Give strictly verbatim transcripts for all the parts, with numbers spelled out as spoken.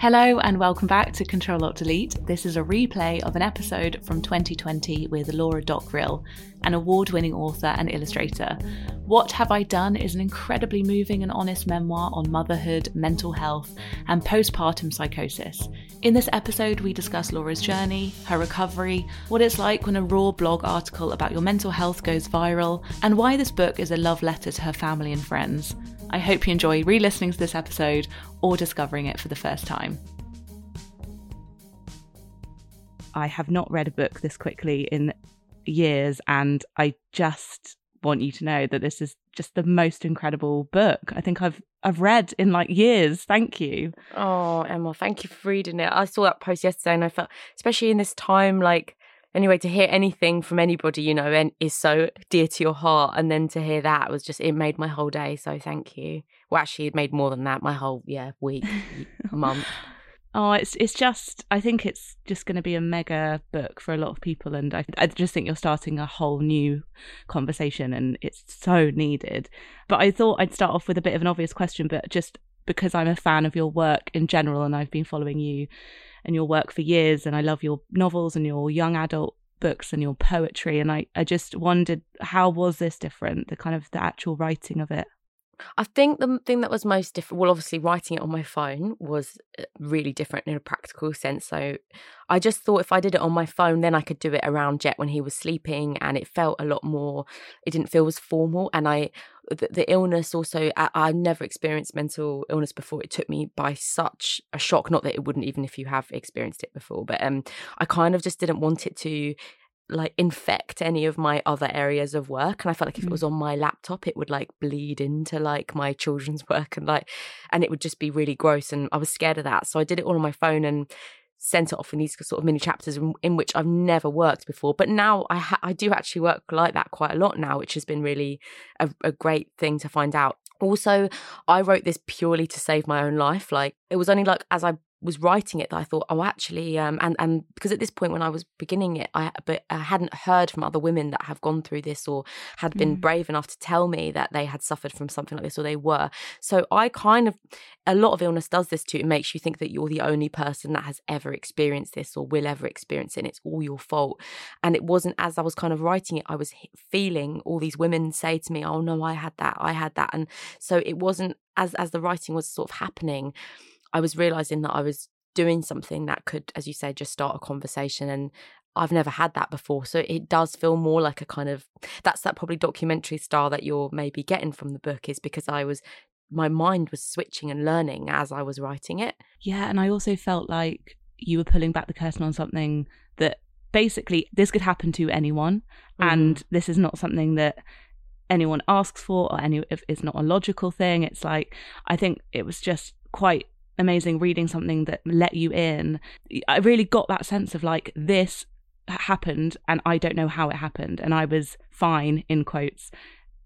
Hello and welcome back to Control-Lot-Delete. This is a replay of an episode from twenty twenty with Laura Dockrill, an award-winning author and illustrator. What Have I Done is an incredibly moving and honest memoir on motherhood, mental health, and postpartum psychosis. In this episode, we discuss Laura's journey, her recovery, what it's like when a raw blog article about your mental health goes viral, and why this book is a love letter to her family and friends. I hope you enjoy re-listening to this episode or discovering it for the first time. I have not read a book this quickly in years, and I just want you to know that this is just the most incredible book I think I've I've read in like years. Thank you. Oh, Emma, thank you for reading it. I saw that post yesterday and I felt, especially in this time, like, anyway, to hear anything from anybody, you know, and is so dear to your heart. And then to hear that was just, it made my whole day. So thank you. Well, actually, it made more than that, my whole, yeah, week, month. Oh, it's it's just, I think it's just going to be a mega book for a lot of people. And I, I just think you're starting a whole new conversation and it's so needed. But I thought I'd start off with a bit of an obvious question, but just because I'm a fan of your work in general and I've been following you and your work for years, and I love your novels and your young adult books and your poetry, and I, I just wondered, how was this different, the kind of the actual writing of it? I think the thing that was most different, well, obviously writing it on my phone was really different in a practical sense. So I just thought if I did it on my phone, then I could do it around Jet when he was sleeping, and it felt a lot more, it didn't feel as formal. And I, the, the illness also, I, I never experienced mental illness before. It took me by such a shock, not that it wouldn't even if you have experienced it before, but um, I kind of just didn't want it to like infect any of my other areas of work. And I felt like if it was on my laptop, it would like bleed into like my children's work and like, and it would just be really gross. And I was scared of that. So I did it all on my phone and sent it off in these sort of mini chapters in, in which I've never worked before. But now I ha- I do actually work like that quite a lot now, which has been really a, a great thing to find out. Also, I wrote this purely to save my own life. Like, it was only like as I was writing it that I thought, oh, actually, um, and and because at this point when I was beginning it, I but I hadn't heard from other women that have gone through this or had been mm. brave enough to tell me that they had suffered from something like this, or they were. So I kind of, a lot of illness does this too. It makes you think that you're the only person that has ever experienced this or will ever experience it, and it's all your fault. And it wasn't, as I was kind of writing it, I was feeling all these women say to me, oh no, I had that, I had that. And so it wasn't, as as the writing was sort of happening, I was realising that I was doing something that could, as you say, just start a conversation, and I've never had that before. So it does feel more like a kind of, that's that probably documentary style that you're maybe getting from the book, is because I was, my mind was switching and learning as I was writing it. Yeah, and I also felt like you were pulling back the curtain on something that basically this could happen to anyone, mm. and this is not something that anyone asks for or any, if it's not a logical thing. It's like, I think it was just quite amazing reading something that let you in. I really got that sense of like, this happened and I don't know how it happened, and I was fine, in quotes,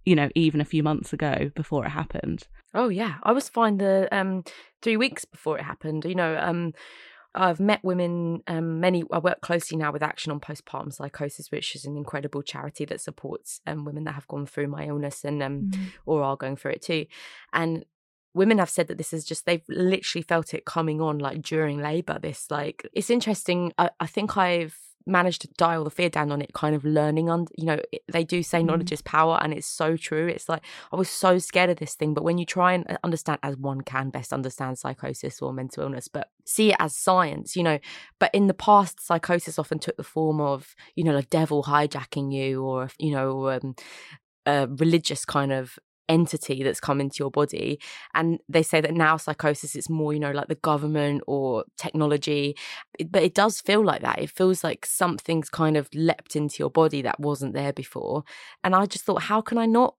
you know, even a few months ago before it happened. Oh yeah, I was fine the um three weeks before it happened, you know. um I've met women, um, many, I work closely now with Action on Postpartum Psychosis, which is an incredible charity that supports um, women that have gone through my illness and um, mm. or are going through it too. And women have said that this is just, they've literally felt it coming on like during labour. This like, it's interesting. I, I think I've managed to dial the fear down on it, kind of learning on, you know, it, they do say mm. knowledge is power, and it's so true. It's like, I was so scared of this thing, but when you try and understand, as one can best understand psychosis or mental illness, but see it as science, you know. But in the past, psychosis often took the form of, you know, a devil hijacking you, or, you know, um, a religious kind of entity that's come into your body. And they say that now psychosis, it's more, you know, like the government or technology. But it does feel like that. It feels like something's kind of leapt into your body that wasn't there before. And I just thought, how can I not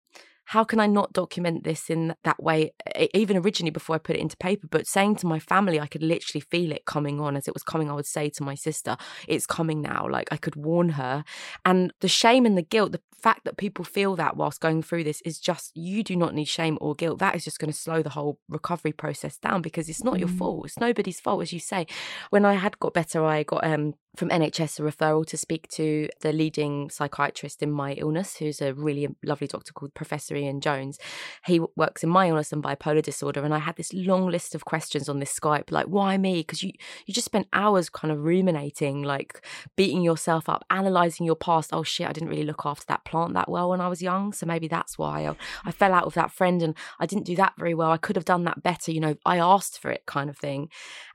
How can I not document this in that way, even originally before I put it into paper? But saying to my family, I could literally feel it coming on. As it was coming, I would say to my sister, it's coming now. Like, I could warn her. And the shame and the guilt, the fact that people feel that whilst going through this is just, you do not need shame or guilt. That is just going to slow the whole recovery process down, because it's not mm. your fault. It's nobody's fault, as you say. When I had got better, I got um, from N H S a referral to speak to the leading psychiatrist in my illness, who's a really lovely doctor called Professor Ian Jones. He works in my illness and bipolar disorder. And I had this long list of questions on this Skype, like, why me? Because you, you just spent hours kind of ruminating, like beating yourself up, analysing your past. Oh, shit, I didn't really look after that plant that well when I was young. So maybe that's why I, I fell out with that friend and I didn't do that very well. I could have done that better. You know, I asked for it kind of thing.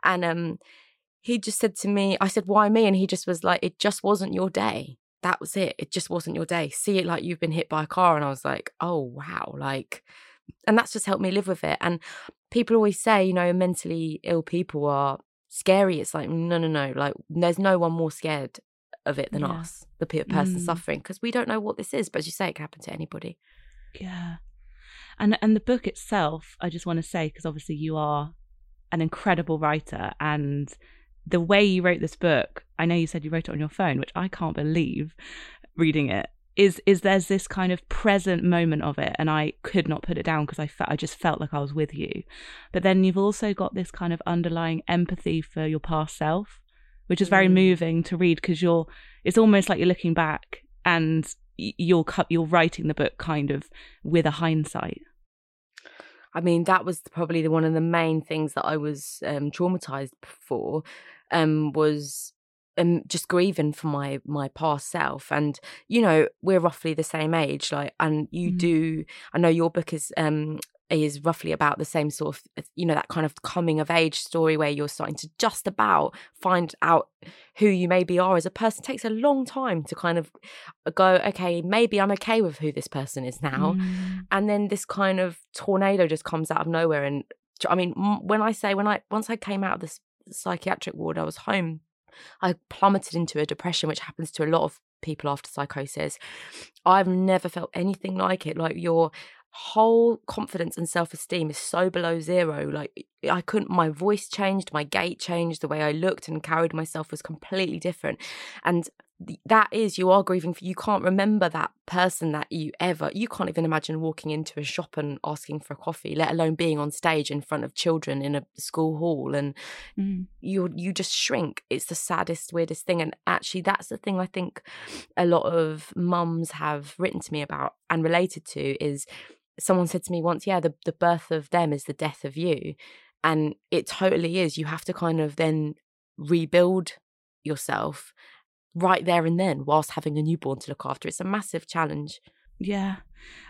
And um, he just said to me, I said, why me? And he just was like, it just wasn't your day. That was it. It just wasn't your day. See it like you've been hit by a car. And I was like, oh, wow. Like, and that's just helped me live with it. And people always say, you know, mentally ill people are scary. It's like, no, no, no. Like, there's no one more scared of it than yeah. us, the person mm. suffering, because we don't know what this is. But as you say, it can happen to anybody. Yeah. And and the book itself, I just want to say, because obviously you are an incredible writer, and the way you wrote this book, I know you said you wrote it on your phone, which I can't believe reading it, is is there's this kind of present moment of it, and I could not put it down because I, fe- I just felt like I was with you. But then you've also got this kind of underlying empathy for your past self, which is very mm. moving to read, because you're, it's almost like you're looking back and you're you're writing the book kind of with a hindsight. I mean, that was probably the, one of the main things that I was um, traumatized for, um, was um, just grieving for my my past self. And, you know, we're roughly the same age, like, and you mm. do, I know your book is um, is roughly about the same sort of, you know, that kind of coming of age story where you're starting to just about find out who you maybe are as a person. It takes a long time to kind of go, okay, maybe I'm okay with who this person is now. Mm. And then this kind of tornado just comes out of nowhere. And I mean, when I say, when I, once I came out of this psychiatric ward, I was home, I plummeted into a depression, which happens to a lot of people after psychosis. I've never felt anything like it. Like, you're, whole confidence and self-esteem is so below zero. Like, I couldn't, my voice changed, my gait changed, the way I looked and carried myself was completely different. And that is, you are grieving for, you can't remember that person that you ever, you can't even imagine walking into a shop and asking for a coffee, let alone being on stage in front of children in a school hall. And mm. you you just shrink. It's the saddest, weirdest thing. And actually, that's the thing I think a lot of mums have written to me about and related to, is someone said to me once, yeah, the, the birth of them is the death of you. And it totally is. You have to kind of then rebuild yourself right there and then, whilst having a newborn to look after. It's a massive challenge. Yeah.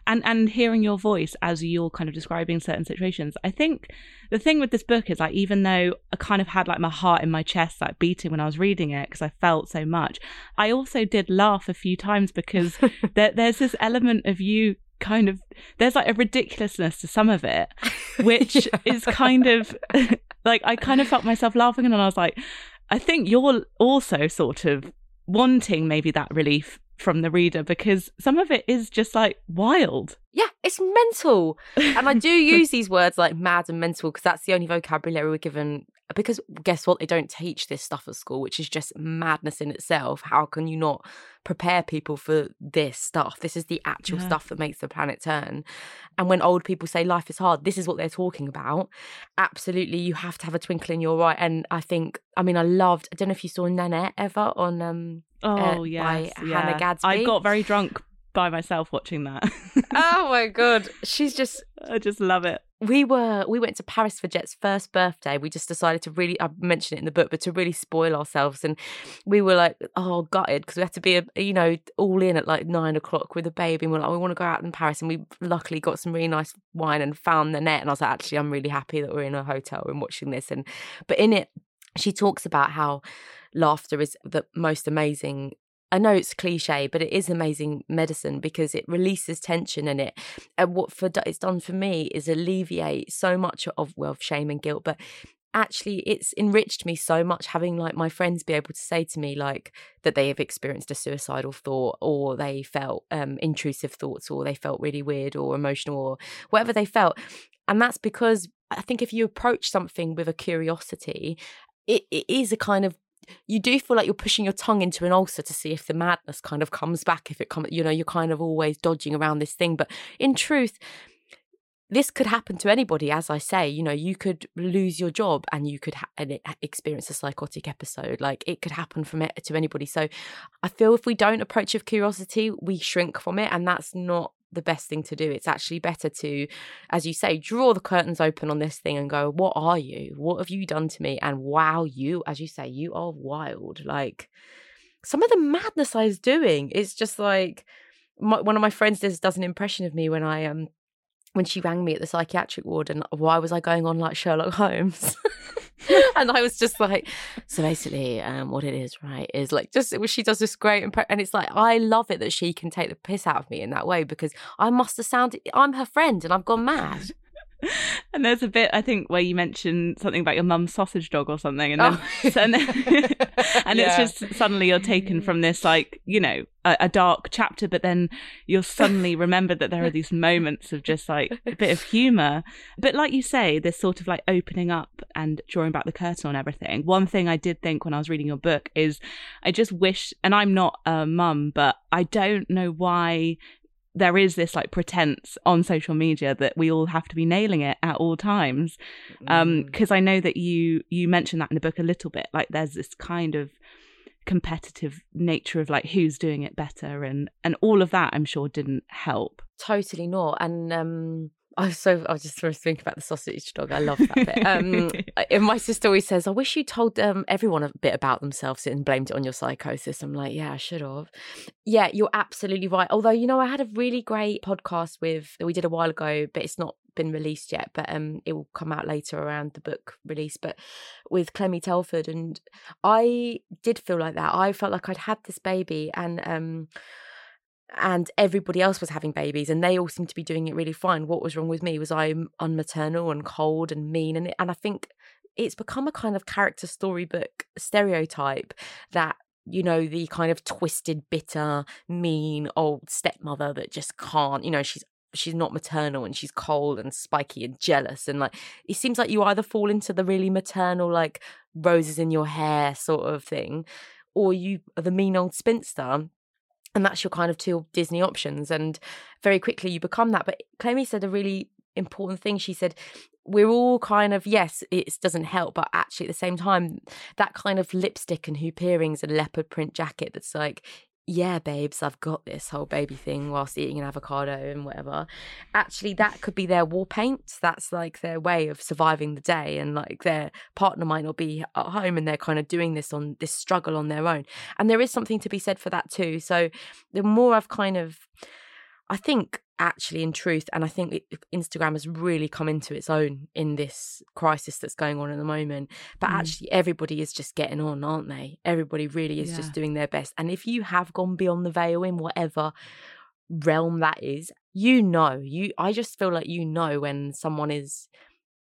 And and hearing your voice as you're kind of describing certain situations. I think the thing with this book is, like, even though I kind of had like my heart in my chest, like beating when I was reading it because I felt so much, I also did laugh a few times because there, there's this element of you kind of, there's like a ridiculousness to some of it, which yeah. is kind of like, I kind of felt myself laughing, and I was like, I think you're also sort of wanting maybe that relief from the reader, because some of it is just like wild. Yeah, it's mental. And I do use these words like mad and mental because that's the only vocabulary we're given, because guess what, they don't teach this stuff at school, which is just madness in itself. How can you not prepare people for this stuff? This is the actual yeah. stuff that makes the planet turn. And when old people say life is hard, this is what they're talking about. Absolutely, you have to have a twinkle in your eye. And I think, I mean, I loved, I don't know if you saw Nanette ever on um oh uh, yes, by yeah. Hannah Gadsby. I got very drunk by myself watching that. Oh my god, she's just, I just love it. We were, we went to Paris for Jet's first birthday. We just decided to really, I mentioned it in the book, but to really spoil ourselves. And we were like, oh, gutted, because we had to be, you know, all in at like nine o'clock with a baby. And we're like, oh, we want to go out in Paris. And we luckily got some really nice wine and found Nanette. And I was like, actually, I'm really happy that we're in a hotel and watching this. And, but in it, she talks about how laughter is the most amazing, I know it's cliche, but it is amazing medicine, because it releases tension in it. And what for it's done for me is alleviate so much of, well, of shame and guilt. But actually, it's enriched me so much having like my friends be able to say to me like that they have experienced a suicidal thought, or they felt um, intrusive thoughts, or they felt really weird or emotional, or whatever they felt. And that's because I think if you approach something with a curiosity, it, it is a kind of you do feel like you're pushing your tongue into an ulcer to see if the madness kind of comes back, if it comes, you know, you're kind of always dodging around this thing. But in truth, this could happen to anybody. As I say, you know, you could lose your job and you could ha- and experience a psychotic episode. Like, it could happen from it to anybody. So I feel if we don't approach it with curiosity, we shrink from it, and that's not the best thing to do. It's actually better to, as you say, draw the curtains open on this thing and go, what are you? What have you done to me? And wow, you, as you say, you are wild. Like, some of the madness I was doing, it's just like, my, one of my friends does, does an impression of me when I um when she rang me at the psychiatric ward, and why was I going on like Sherlock Holmes? And I was just like, so basically um, what it is, right, is like, just, she does this great impression, and it's like, I love it that she can take the piss out of me in that way, because I must have sounded, I'm her friend and I've gone mad. And there's a bit, I think, where you mentioned something about your mum's sausage dog or something, and then, oh. and, then and yeah. It's just suddenly you're taken from this, like, you know, a, a dark chapter, but then you're suddenly remembered that there are these moments of just like a bit of humour. But like you say, this sort of like opening up and drawing back the curtain on everything. One thing I did think when I was reading your book is, I just wish, and I'm not a mum, but I don't know why there is this like pretense on social media that we all have to be nailing it at all times. Um, because I know that you, you mentioned that in the book a little bit, like there's this kind of competitive nature of like, who's doing it better, and, and all of that, I'm sure, didn't help. Totally not. And, um, I was so I was just thinking about the sausage dog. I love that bit. Um, and my sister always says, "I wish you told um, everyone a bit about themselves and blamed it on your psychosis." I'm like, "Yeah, I should have." Yeah, you're absolutely right. Although, you know, I had a really great podcast with that we did a while ago, but it's not been released yet. But um, it will come out later around the book release. But with Clemmie Telford, and I did feel like that. I felt like I'd had this baby, and um. and everybody else was having babies and they all seemed to be doing it really fine. What was wrong with me? Was I unmaternal and cold and mean? And and I think it's become a kind of character storybook stereotype that, you know, the kind of twisted, bitter, mean old stepmother that just can't, you know, she's she's not maternal and she's cold and spiky and jealous. And like, it seems like you either fall into the really maternal, like roses in your hair sort of thing, or you are the mean old spinster. And that's your kind of two Disney options. And very quickly you become that. But Clemmie said a really important thing. She said, we're all kind of, yes, it doesn't help, but actually at the same time, that kind of lipstick and hoop earrings and leopard print jacket that's like, yeah, babes, I've got this whole baby thing whilst eating an avocado and whatever. Actually, that could be their war paint. That's like their way of surviving the day. And like their partner might not be at home and they're kind of doing this on this struggle on their own. And there is something to be said for that too. So the more I've kind of, I think actually in truth, and I think it, Instagram has really come into its own in this crisis that's going on at the moment. But mm. actually everybody is just getting on, aren't they? Everybody really is yeah. just doing their best. And if you have gone beyond the veil in whatever realm that is, you know, you, I just feel like you know when someone is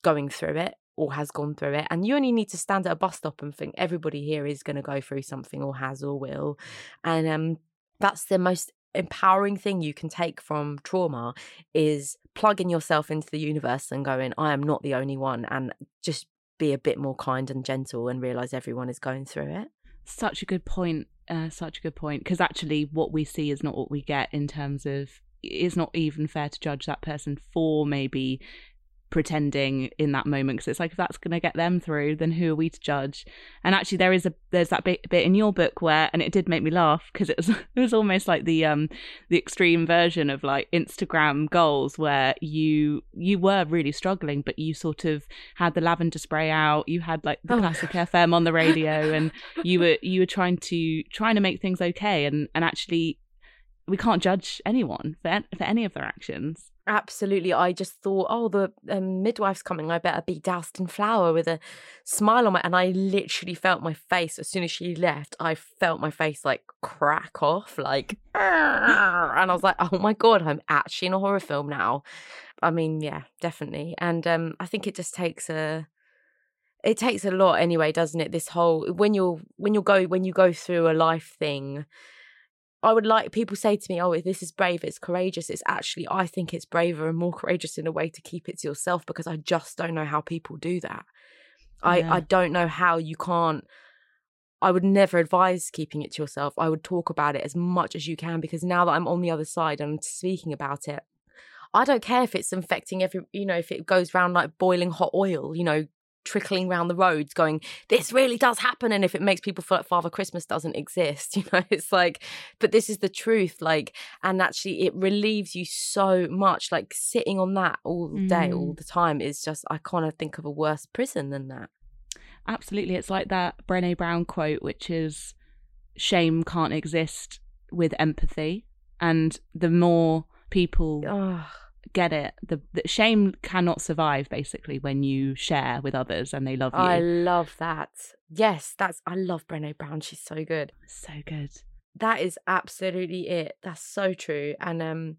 going through it or has gone through it, and you only need to stand at a bus stop and think everybody here is going to go through something or has or will. And um, that's the most empowering thing you can take from trauma, is plugging yourself into the universe and going, I am not the only one, and just be a bit more kind and gentle and realize everyone is going through it. Such a good point. Uh, such a good point. Because actually what we see is not what we get, in terms of, it's not even fair to judge that person for maybe pretending in that moment, because it's like, if that's going to get them through, then who are we to judge? And actually there is a there's that bit, bit in your book where, and it did make me laugh, because it was it was almost like the um the extreme version of like Instagram goals, where you you were really struggling, but you sort of had the lavender spray out, you had like the oh classic F M on the radio, and you were you were trying to trying to make things okay. And and actually we can't judge anyone for, for any of their actions. Absolutely. I just thought, oh, the um, midwife's coming, I better be doused in flour with a smile on my, and I literally felt my face, as soon as she left, I felt my face like crack off, like, and I was like, oh my God, I'm actually in a horror film now. I mean, yeah, definitely. And um, I think it just takes a, it takes a lot anyway, doesn't it? This whole, when you're, when you go, when you go through a life thing, I would like people say to me, oh, this is brave, it's courageous. It's actually, I think it's braver and more courageous in a way to keep it to yourself, because I just don't know how people do that. Yeah. I, I don't know how you can't, I would never advise keeping it to yourself. I would talk about it as much as you can, because now that I'm on the other side and I'm speaking about it, I don't care if it's infecting every, you know, if it goes round like boiling hot oil, you know, trickling round the roads going, this really does happen. And if it makes people feel like Father Christmas doesn't exist, you know, it's like, but this is the truth. Like, and actually it relieves you so much. Like sitting on that all day, mm. all the time is just, I can't think of a worse prison than that. Absolutely. It's like that Brené Brown quote, which is shame can't exist with empathy. And the more people Ugh. get it, the, the shame cannot survive basically when you share with others and they love you. I love that. Yes, that's, I love Brené Brown. She's so good. So good. That is absolutely it. That's so true. And um,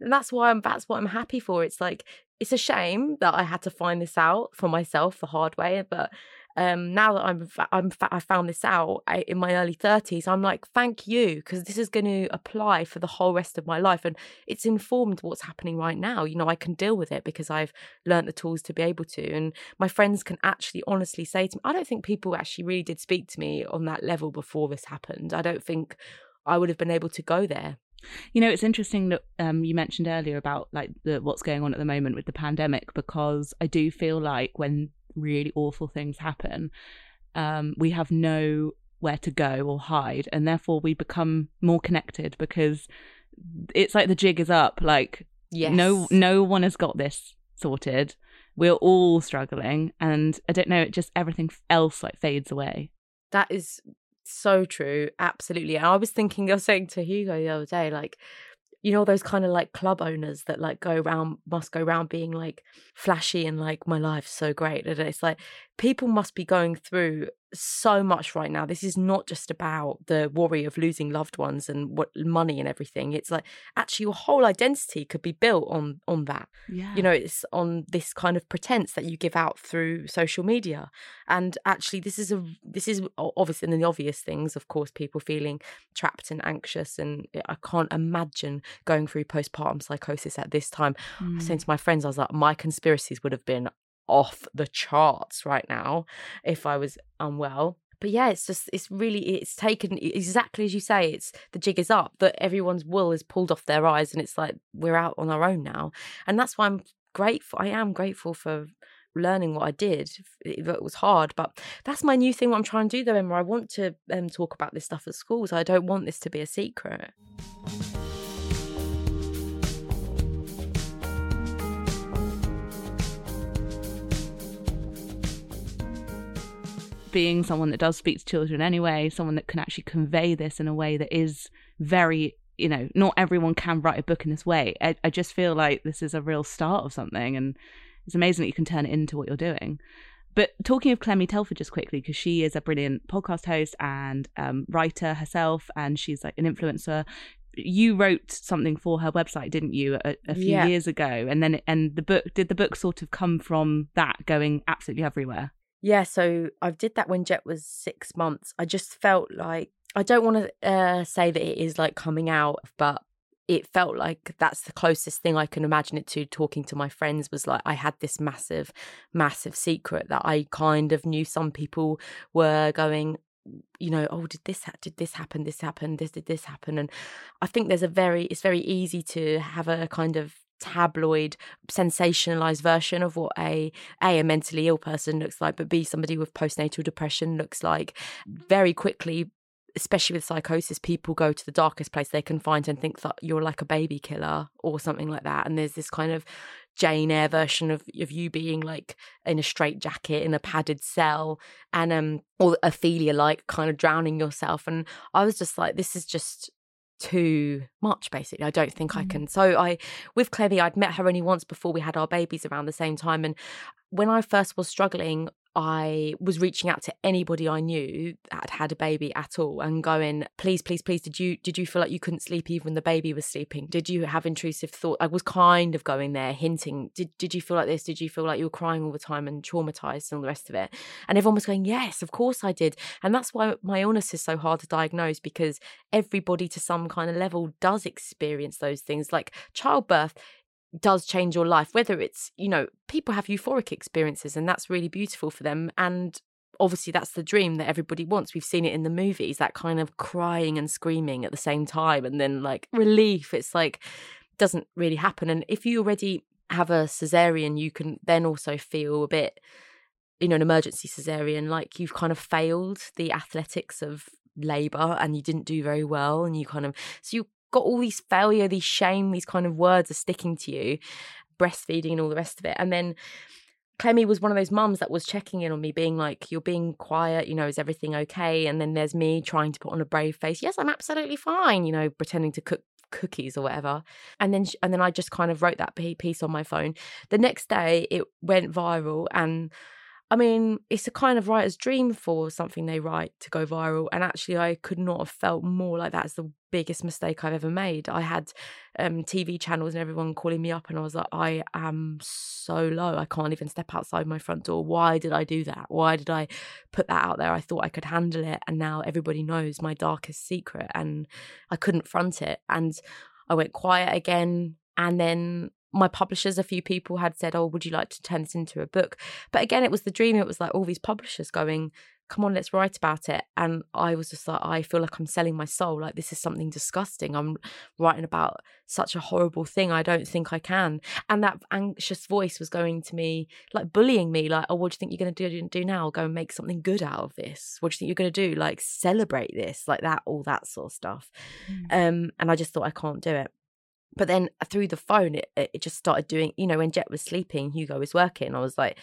and that's why I'm, that's what I'm happy for. It's like, it's a shame that I had to find this out for myself the hard way, but Um, now that I'm, I'm, I found this out I, in my early thirties, I'm like, thank you, because this is going to apply for the whole rest of my life, and it's informed what's happening right now. You know, I can deal with it because I've learned the tools to be able to, and my friends can actually honestly say to me, I don't think people actually really did speak to me on that level before this happened. I don't think I would have been able to go there. You know, it's interesting that um, you mentioned earlier about like the, what's going on at the moment with the pandemic, because I do feel like when really awful things happen, um, we have nowhere to go or hide, and therefore we become more connected because it's like the jig is up. Like, yes. no, no one has got this sorted. We're all struggling, and I don't know. It just everything else like fades away. That is so true, absolutely. And I was thinking, I was saying to Hugo the other day, like, you know, those kind of like club owners that like go around, must go around being like flashy and like, my life's so great. And it's like, people must be going through so much right now. This is not just about the worry of losing loved ones and what money and everything. It's like, actually your whole identity could be built on, on that. Yeah. You know, it's on this kind of pretense that you give out through social media. And actually this is a, this is obviously in the obvious things, of course, people feeling trapped and anxious. And I can't imagine going through postpartum psychosis at this time. Mm. I was saying to my friends, I was like, my conspiracies would have been off the charts right now if I was unwell. But yeah, it's just, it's really, it's taken exactly as you say, it's the jig is up, that everyone's wool is pulled off their eyes, and it's like we're out on our own now. And that's why I'm grateful. I am grateful for learning what I did. It was hard, but that's my new thing, what I'm trying to do though, Emma. I want to um, talk about this stuff at schools. I don't want this to be a secret. Being someone that does speak to children anyway, someone that can actually convey this in a way that is very, you know, not everyone can write a book in this way. I, I just feel like this is a real start of something, and it's amazing that you can turn it into what you're doing. But talking of Clemmie Telford just quickly, because she is a brilliant podcast host and um, writer herself, and she's like an influencer. You wrote something for her website, didn't you, a, a few yeah. years ago, and then and the book did the book sort of come from that going absolutely everywhere? Yeah, so I did that when Jet was six months. I just felt like, I don't want to uh, say that it is like coming out, but it felt like that's the closest thing I can imagine it to. Talking to my friends was like, I had this massive, massive secret that I kind of knew some people were going, you know, oh, did this, ha- did this happen? This happened, this, did this happen? And I think there's a very, it's very easy to have a kind of tabloid sensationalized version of what a a, a mentally ill person looks like, but b, somebody with postnatal depression looks like. Very quickly, especially with psychosis, people go to the darkest place they can find and think that you're like a baby killer or something like that. And there's this kind of Jane Eyre version of, of you being like in a straitjacket in a padded cell, and um or Ophelia like kind of drowning yourself. And I was just like, this is just too much, basically. I don't think mm. I can. So I, with Clemmie, I'd met her only once before we had our babies around the same time. And when I first was struggling, I was reaching out to anybody I knew that had a baby at all and going, please, please, please, did you did you feel like you couldn't sleep even when the baby was sleeping? Did you have intrusive thoughts? I was kind of going there, hinting, did, did you feel like this? Did you feel like you were crying all the time and traumatized and all the rest of it? And everyone was going, yes, of course I did. And that's why my illness is so hard to diagnose, because everybody to some kind of level does experience those things. Like childbirth does change your life, whether it's, you know, people have euphoric experiences and that's really beautiful for them, and obviously that's the dream that everybody wants. We've seen it in the movies, that kind of crying and screaming at the same time, and then like relief. It's like doesn't really happen. And if you already have a cesarean, you can then also feel a bit, you know, an emergency cesarean, like you've kind of failed the athletics of labour and you didn't do very well, and you kind of, so you've got all these failure, these shame, these kind of words are sticking to you, breastfeeding and all the rest of it. And then Clemmie was one of those mums that was checking in on me, being like, you're being quiet, you know, is everything okay? And then there's me trying to put on a brave face. Yes, I'm absolutely fine, you know, pretending to cook cookies or whatever. And then, and then I just kind of wrote that piece on my phone. The next day it went viral, and I mean, it's a kind of writer's dream for something they write to go viral. And actually I could not have felt more like that's the biggest mistake I've ever made. I had um, T V channels and everyone calling me up, and I was like, I am so low. I can't even step outside my front door. Why did I do that? Why did I put that out there? I thought I could handle it, and now everybody knows my darkest secret, and I couldn't front it. And I went quiet again. And then my publishers, a few people had said, oh, would you like to turn this into a book? But again, it was the dream. It was like all these publishers going, come on, let's write about it. And I was just like, I feel like I'm selling my soul. Like, this is something disgusting. I'm writing about such a horrible thing. I don't think I can. And that anxious voice was going to me, like bullying me, like, oh, what do you think you're going to do, do now? Go and make something good out of this. What do you think you're going to do? Like, celebrate this, like that, all that sort of stuff. Mm. Um, and I just thought, I can't do it. But then through the phone, it, it just started doing, you know, when Jet was sleeping, Hugo was working, I was like,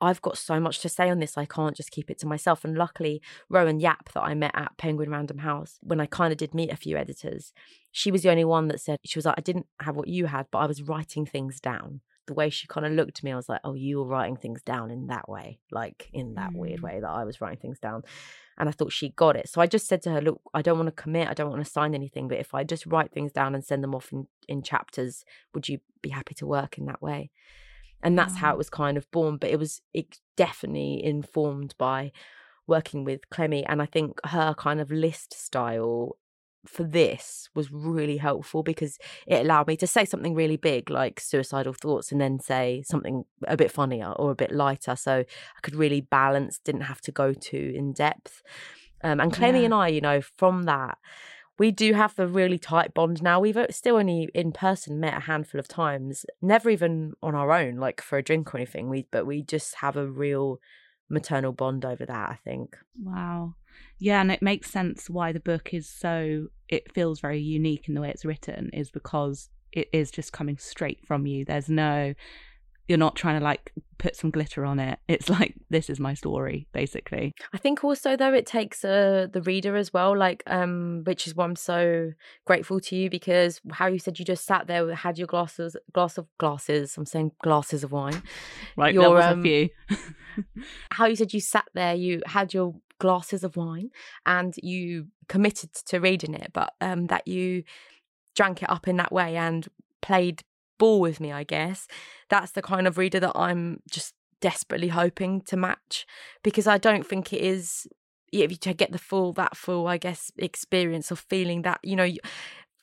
I've got so much to say on this. I can't just keep it to myself. And luckily, Rowan Yap, that I met at Penguin Random House, when I kind of did meet a few editors, she was the only one that said, she was like, I didn't have what you had, but I was writing things down. The way she kind of looked at me, I was like, oh, you were writing things down in that way, like in that mm. weird way that I was writing things down. And I thought she got it. So I just said to her, look, I don't want to commit. I don't want to sign anything. But if I just write things down and send them off in, in chapters, would you be happy to work in that way? And that's wow. how it was kind of born. But it was it definitely informed by working with Clemmie. And I think her kind of list style for this was really helpful, because it allowed me to say something really big like suicidal thoughts, and then say something a bit funnier or a bit lighter, so I could really balance, didn't have to go too in depth. Um, and Clemmie yeah. and I, you know, from that we do have a really tight bond now. We've still only in person met a handful of times, never even on our own, like for a drink or anything. We but we just have a real maternal bond over that, I think. Wow. Yeah, and it makes sense why the book is so, it feels very unique in the way it's written, is because it is just coming straight from you. There's no, you're not trying to like put some glitter on it. It's like, this is my story, basically. I think also though it takes uh, the reader as well, like um, which is why I'm so grateful to you, because how you said you just sat there, had your glasses, glass of glasses, I'm saying glasses of wine. Right, your, there was um, a few. How you said you sat there, you had your glasses of wine and you committed to reading it, but um, that you drank it up in that way and played ball with me, I guess. That's the kind of reader that I'm just desperately hoping to match, because I don't think it is, if you get the full, that full, I guess, experience of feeling that, you know,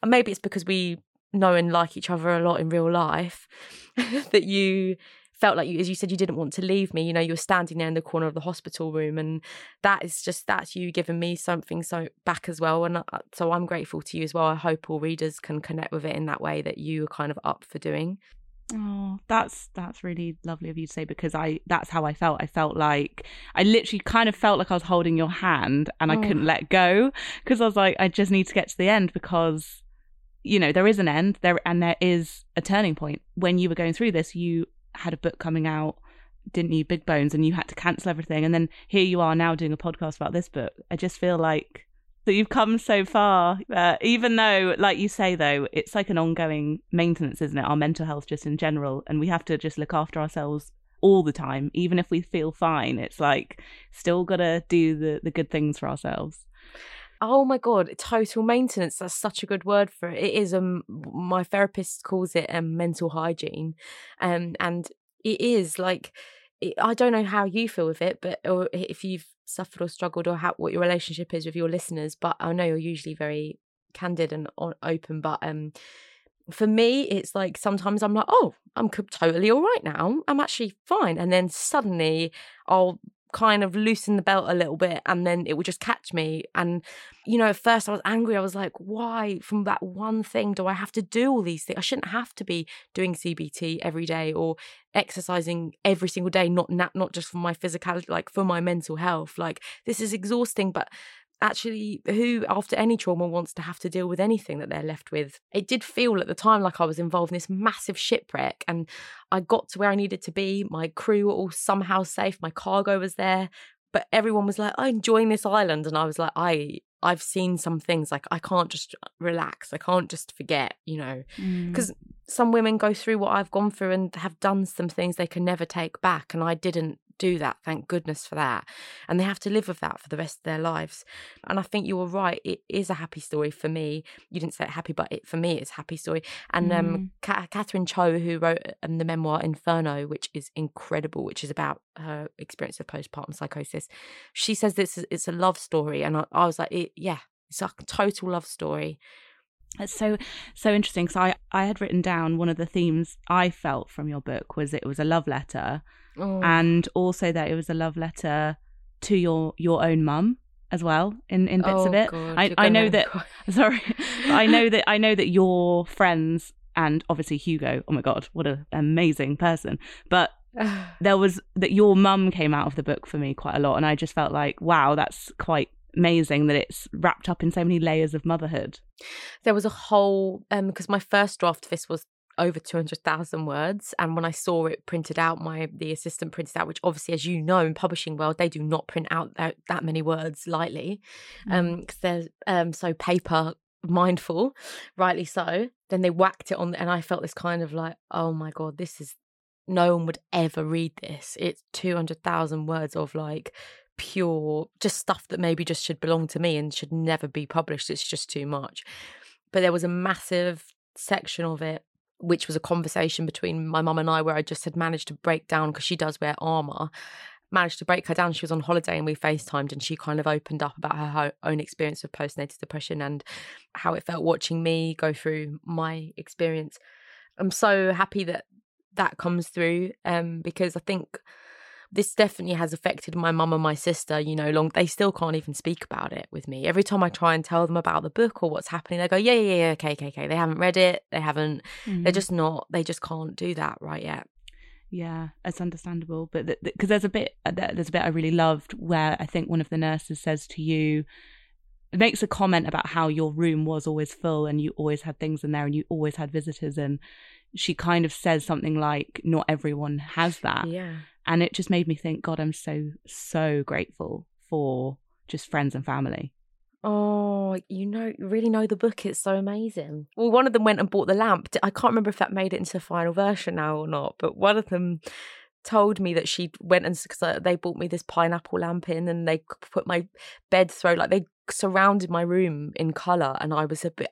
maybe it's because we know and like each other a lot in real life that you felt like, you, as you said, you didn't want to leave me. You know, you were standing there in the corner of the hospital room, and that is just, that's you giving me something so back as well. And so I'm grateful to you as well. I hope all readers can connect with it in that way that you were kind of up for doing. Oh, that's that's really lovely of you to say, because I that's how I felt. I felt like I literally kind of felt like I was holding your hand, and oh. I couldn't let go, because I was like, I just need to get to the end, because, you know, there is an end there, and there is a turning point. When you were going through this, you had a book coming out, didn't you, Big Bones, and you had to cancel everything, and then here you are now doing a podcast about this book. I just feel like that you've come so far, uh, even though, like you say though, it's like an ongoing maintenance, isn't it, our mental health just in general, and we have to just look after ourselves all the time. Even if we feel fine, it's like still gotta do the, the good things for ourselves. Oh my God, total maintenance. That's such a good word for it. It is, um, my therapist calls it um, mental hygiene. Um, and it is like, it, I don't know how you feel with it, but or if you've suffered or struggled, or how, what your relationship is with your listeners, but I know you're usually very candid and open, but um, for me, it's like sometimes I'm like, oh, I'm totally all right now. I'm actually fine. And then suddenly I'll kind of loosen the belt a little bit, and then it would just catch me. And, you know, at first I was angry. I was like, why from that one thing do I have to do all these things? I shouldn't have to be doing C B T every day or exercising every single day, not not, not just for my physicality, like for my mental health. Like, this is exhausting, but actually, who after any trauma wants to have to deal with anything that they're left with? It did feel at the time like I was involved in this massive shipwreck, and I got to where I needed to be. My crew were all somehow safe. My cargo was there, but everyone was like, I'm enjoying this island. And I was like, I, I've seen some things, like I can't just relax. I can't just forget, you know, because mm. some women go through what I've gone through and have done some things they can never take back. And I didn't do that, thank goodness for that, and they have to live with that for the rest of their lives. And I think you were right, it is a happy story for me. You didn't say it happy, but it, for me it's a happy story. And mm. um Ka- Catherine Cho, who wrote um, the memoir Inferno, which is incredible, which is about her experience of postpartum psychosis, she says this is, it's a love story, and I, I was like, it, yeah, it's a total love story. It's so, so interesting. So I, I had written down one of the themes I felt from your book was it was a love letter, oh. and also that it was a love letter to your, your own mum as well in, in bits oh, of it. God, I, I know that, cry. sorry, I know that, I know that your friends and obviously Hugo, oh my God, what an amazing person. But there was that your mum came out of the book for me quite a lot. And I just felt like, wow, that's quite amazing that it's wrapped up in so many layers of motherhood. There was a whole um because my first draft of this was over two hundred thousand words, and when I saw it printed out, my the assistant printed out, which obviously, as you know, in publishing world, they do not print out that, that many words lightly, um because they're um so paper mindful, rightly so. Then they whacked it on, and I felt this kind of like, oh my God, this is, no one would ever read this. It's two hundred thousand words of like pure, just stuff that maybe just should belong to me and should never be published. It's just too much. But there was a massive section of it which was a conversation between my mum and I, where I just had managed to break down, because she does wear armour, managed to break her down. She was on holiday and we FaceTimed, and she kind of opened up about her, her own experience of postnatal depression and how it felt watching me go through my experience. I'm so happy that that comes through, um, because I think this definitely has affected my mum and my sister, you know, long, they still can't even speak about it with me. Every time I try and tell them about the book or what's happening, they go, yeah, yeah, yeah, okay, okay, okay. They haven't read it. They haven't, mm. they're just not, they just can't do that right yet. Yeah, it's understandable. But because th- th- there's a bit, there's a bit I really loved where I think one of the nurses says to you, it makes a comment about how your room was always full and you always had things in there and you always had visitors. And she kind of says something like, not everyone has that. Yeah. And it just made me think, God, I'm so, so grateful for just friends and family. Oh, you know, you really know the book. It's so amazing. Well, one of them went and bought the lamp. I can't remember if that made it into the final version now or not, but one of them told me that she went and, because they bought me this pineapple lamp in, and they put my bed through, like they surrounded my room in colour, and I was a bit,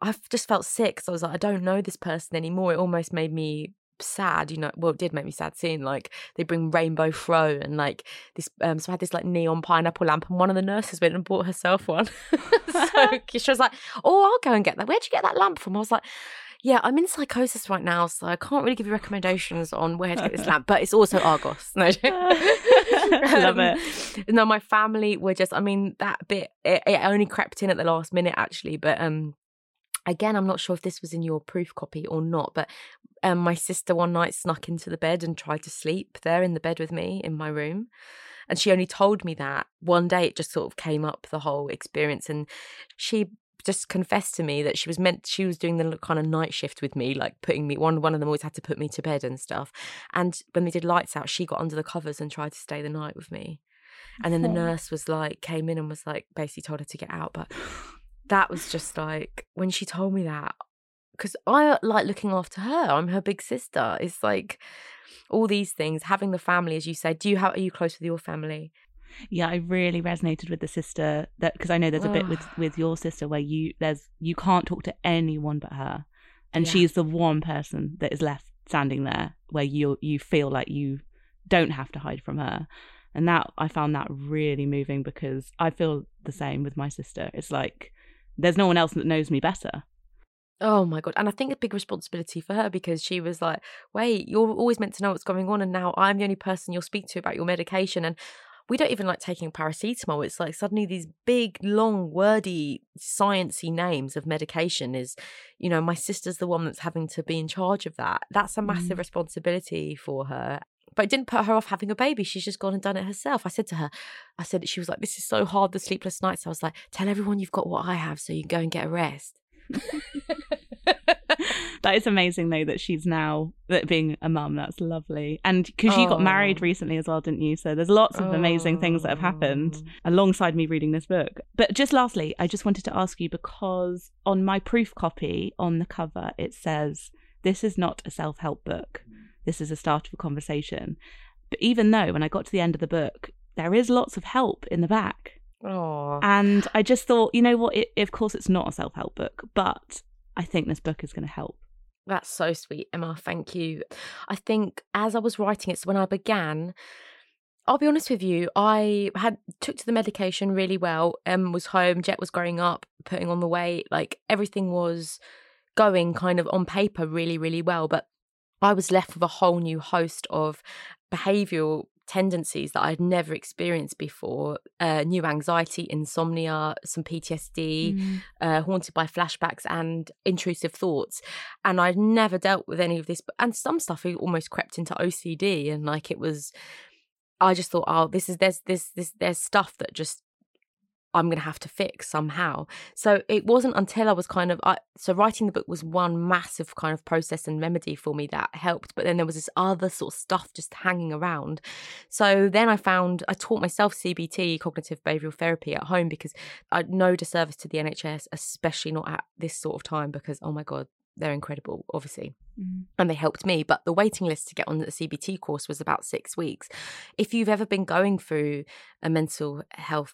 I've just felt sick, because I was like, I don't know this person anymore. It almost made me sad, you know. Well, it did make me sad seeing like they bring rainbow throw and like this um so I had this like neon pineapple lamp, and one of the nurses went and bought herself one. So she was like, oh, I'll go and get that. Where'd you get that lamp from? I was like, yeah, I'm in psychosis right now, so I can't really give you recommendations on where to get this lamp, but it's also Argos. No, joke. Love it. Um, no, my family were just, I mean, that bit, it, it only crept in at the last minute actually, but um again, I'm not sure if this was in your proof copy or not, but um, my sister one night snuck into the bed and tried to sleep there in the bed with me in my room. And she only told me that one day. It just sort of came up, the whole experience. And she just confessed to me that she was meant, she was doing the kind of night shift with me, like putting me, one, one of them always had to put me to bed and stuff. And when they did lights out, she got under the covers and tried to stay the night with me. And then the nurse was like, came in and was like, basically told her to get out. But that was just like, when she told me that, because I like looking after her. I'm her big sister. It's like all these things, having the family, as you say. Do you have, are you close with your family? Yeah, I really resonated with the sister, that because I know there's a bit with, with your sister where you there's you can't talk to anyone but her, and yeah. she's the one person that is left standing there where you you feel like you don't have to hide from her. And that, I found that really moving, because I feel the same with my sister. It's like, there's no one else that knows me better. Oh my God. And I think a big responsibility for her, because she was like, wait, you're always meant to know what's going on, and now I'm the only person you'll speak to about your medication. And we don't even like taking paracetamol. It's like suddenly these big, long, wordy, sciencey names of medication is, you know, my sister's the one that's having to be in charge of that. That's a massive mm. responsibility for her. But it didn't put her off having a baby. She's just gone and done it herself. I said to her, I said, she was like, this is so hard, the sleepless nights. I was like, tell everyone you've got what I have so you can go and get a rest. That is amazing, though, that she's now that being a mum. That's lovely. And because oh. you got married recently as well, didn't you? So there's lots of oh. amazing things that have happened alongside me reading this book. But just lastly, I just wanted to ask you, because on my proof copy on the cover, it says, this is not a self-help book. This is a start of a conversation. But even though when I got to the end of the book, there is lots of help in the back. Oh. And I just thought, you know what? It, of course, it's not a self-help book, but I think this book is going to help. That's so sweet, Emma. Thank you. I think as I was writing it, so when I began, I'll be honest with you, I had took to the medication really well. Em was home, Jet was growing up, putting on the weight. Like everything was going kind of on paper really, really well. But I was left with a whole new host of behavioural tendencies that I'd never experienced before. Uh, new anxiety, insomnia, some P T S D, mm. uh, haunted by flashbacks and intrusive thoughts. And I'd never dealt with any of this. And some stuff almost crept into O C D. And like it was, I just thought, oh, this is, there's, this, this, there's stuff that just, I'm going to have to fix somehow. So it wasn't until I was kind of, I, so writing the book was one massive kind of process and remedy for me that helped. But then there was this other sort of stuff just hanging around. So then I found, I taught myself C B T, cognitive behavioural therapy, at home, because I no disservice to the N H S, especially not at this sort of time, because, oh my God, they're incredible, obviously. Mm. And they helped me. But the waiting list to get on the C B T course was about six weeks. If you've ever been going through a mental health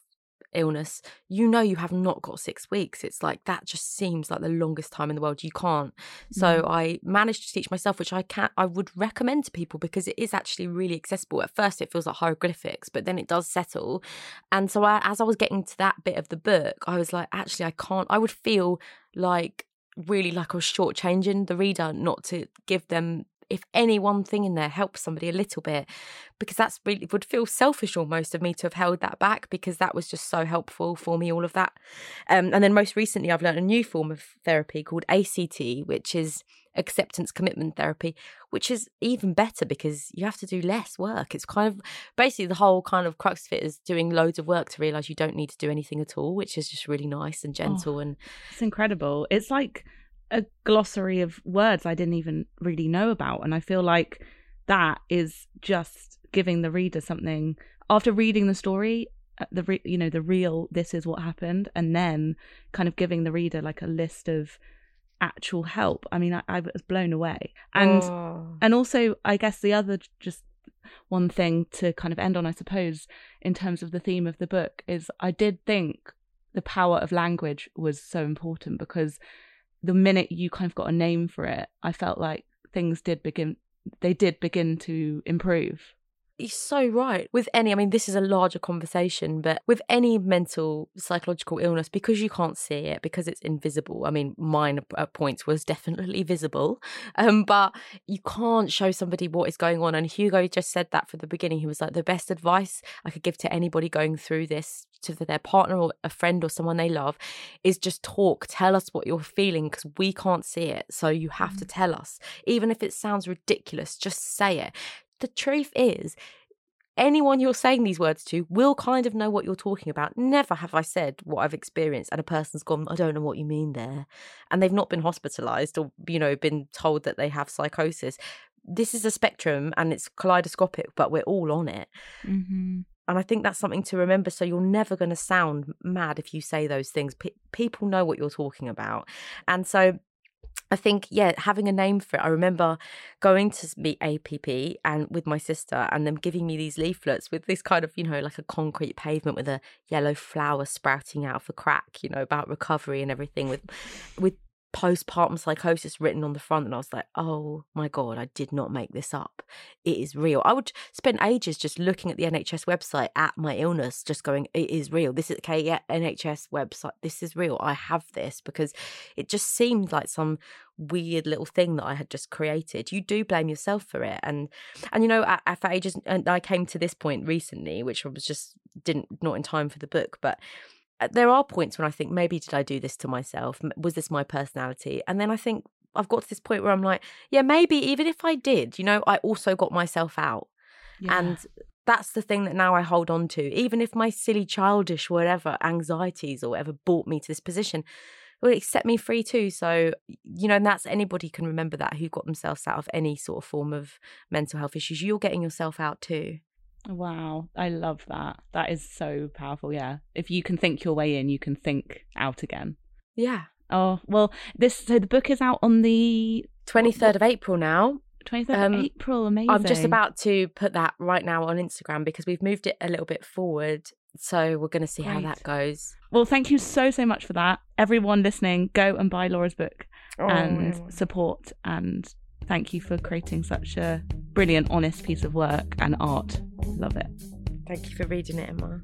illness, you know you have not got six weeks. It's like that just seems like the longest time in the world. You can't. So mm. I managed to teach myself, which I can I would recommend to people, because it is actually really accessible. At first it feels like hieroglyphics, but then it does settle. And so I, as I was getting to that bit of the book, I was like, actually I can't I would feel like really like I was shortchanging the reader not to give them, if any one thing in there helps somebody a little bit, because that's really would feel selfish almost of me to have held that back, because that was just so helpful for me, all of that. Um, and then most recently, I've learned a new form of therapy called A C T, which is acceptance commitment therapy, which is even better because you have to do less work. It's kind of basically the whole kind of crux of it is doing loads of work to realise you don't need to do anything at all, which is just really nice and gentle. Oh, and it's incredible. It's like a glossary of words I didn't even really know about, and I feel like that is just giving the reader something after reading the story, the re- you know the real this is what happened, and then kind of giving the reader like a list of actual help. I mean I, I was blown away. And oh. and also I guess the other just one thing to kind of end on, I suppose, in terms of the theme of the book, is I did think the power of language was so important, because the minute you kind of got a name for it, I felt like things did begin, they did begin to improve. You're so right. With any, I mean, this is a larger conversation, but with any mental, psychological illness, because you can't see it, because it's invisible. I mean, mine at points was definitely visible, um, but you can't show somebody what is going on. And Hugo just said that from the beginning. He was like, the best advice I could give to anybody going through this, to their partner or a friend or someone they love, is just talk. Tell us what you're feeling, because we can't see it. So you have mm-hmm. to tell us. Even if it sounds ridiculous, just say it. The truth is, anyone you're saying these words to will kind of know what you're talking about. Never have I said what I've experienced and a person's gone, I don't know what you mean there. And they've not been hospitalised or, you know, been told that they have psychosis. This is a spectrum and it's kaleidoscopic, but we're all on it. Mm-hmm. And I think that's something to remember. So you're never going to sound mad if you say those things. P- people know what you're talking about. And so I think, yeah, having a name for it. I remember going to meet A P P and with my sister, and them giving me these leaflets with this kind of, you know, like a concrete pavement with a yellow flower sprouting out of a crack, you know, about recovery and everything, with with postpartum psychosis written on the front, and I was like, oh my God, I did not make this up. It is real. I would spend ages just looking at the N H S website at my illness, just going, it is real. This is okay, yeah, N H S website, this is real. I have this, because it just seemed like some weird little thing that I had just created. You do blame yourself for it. And, and you know, at, at ages, and I came to this point recently, which I was just didn't, not in time for the book, but there are points when I think, maybe did I do this to myself? Was this my personality? And then I think I've got to this point where I'm like, yeah, maybe even if I did, you know, I also got myself out. Yeah. And that's the thing that now I hold on to. Even if my silly, childish, whatever, anxieties or whatever brought me to this position, well, it set me free too. So, you know, and that's, anybody can remember that who got themselves out of any sort of form of mental health issues. You're getting yourself out too. Wow, I love that. That is so powerful, yeah. If you can think your way in, you can think out again. Yeah. Oh, well, this, so the book is out on the twenty-third of April now. twenty-third um, of April, amazing. I'm just about to put that right now on Instagram because we've moved it a little bit forward. So we're going to see Great. How that goes. Well, thank you so, so much for that. Everyone listening, go and buy Laura's book oh, and support, and thank you for creating such a brilliant, honest piece of work and art. Love it. Thank you for reading it, Emma.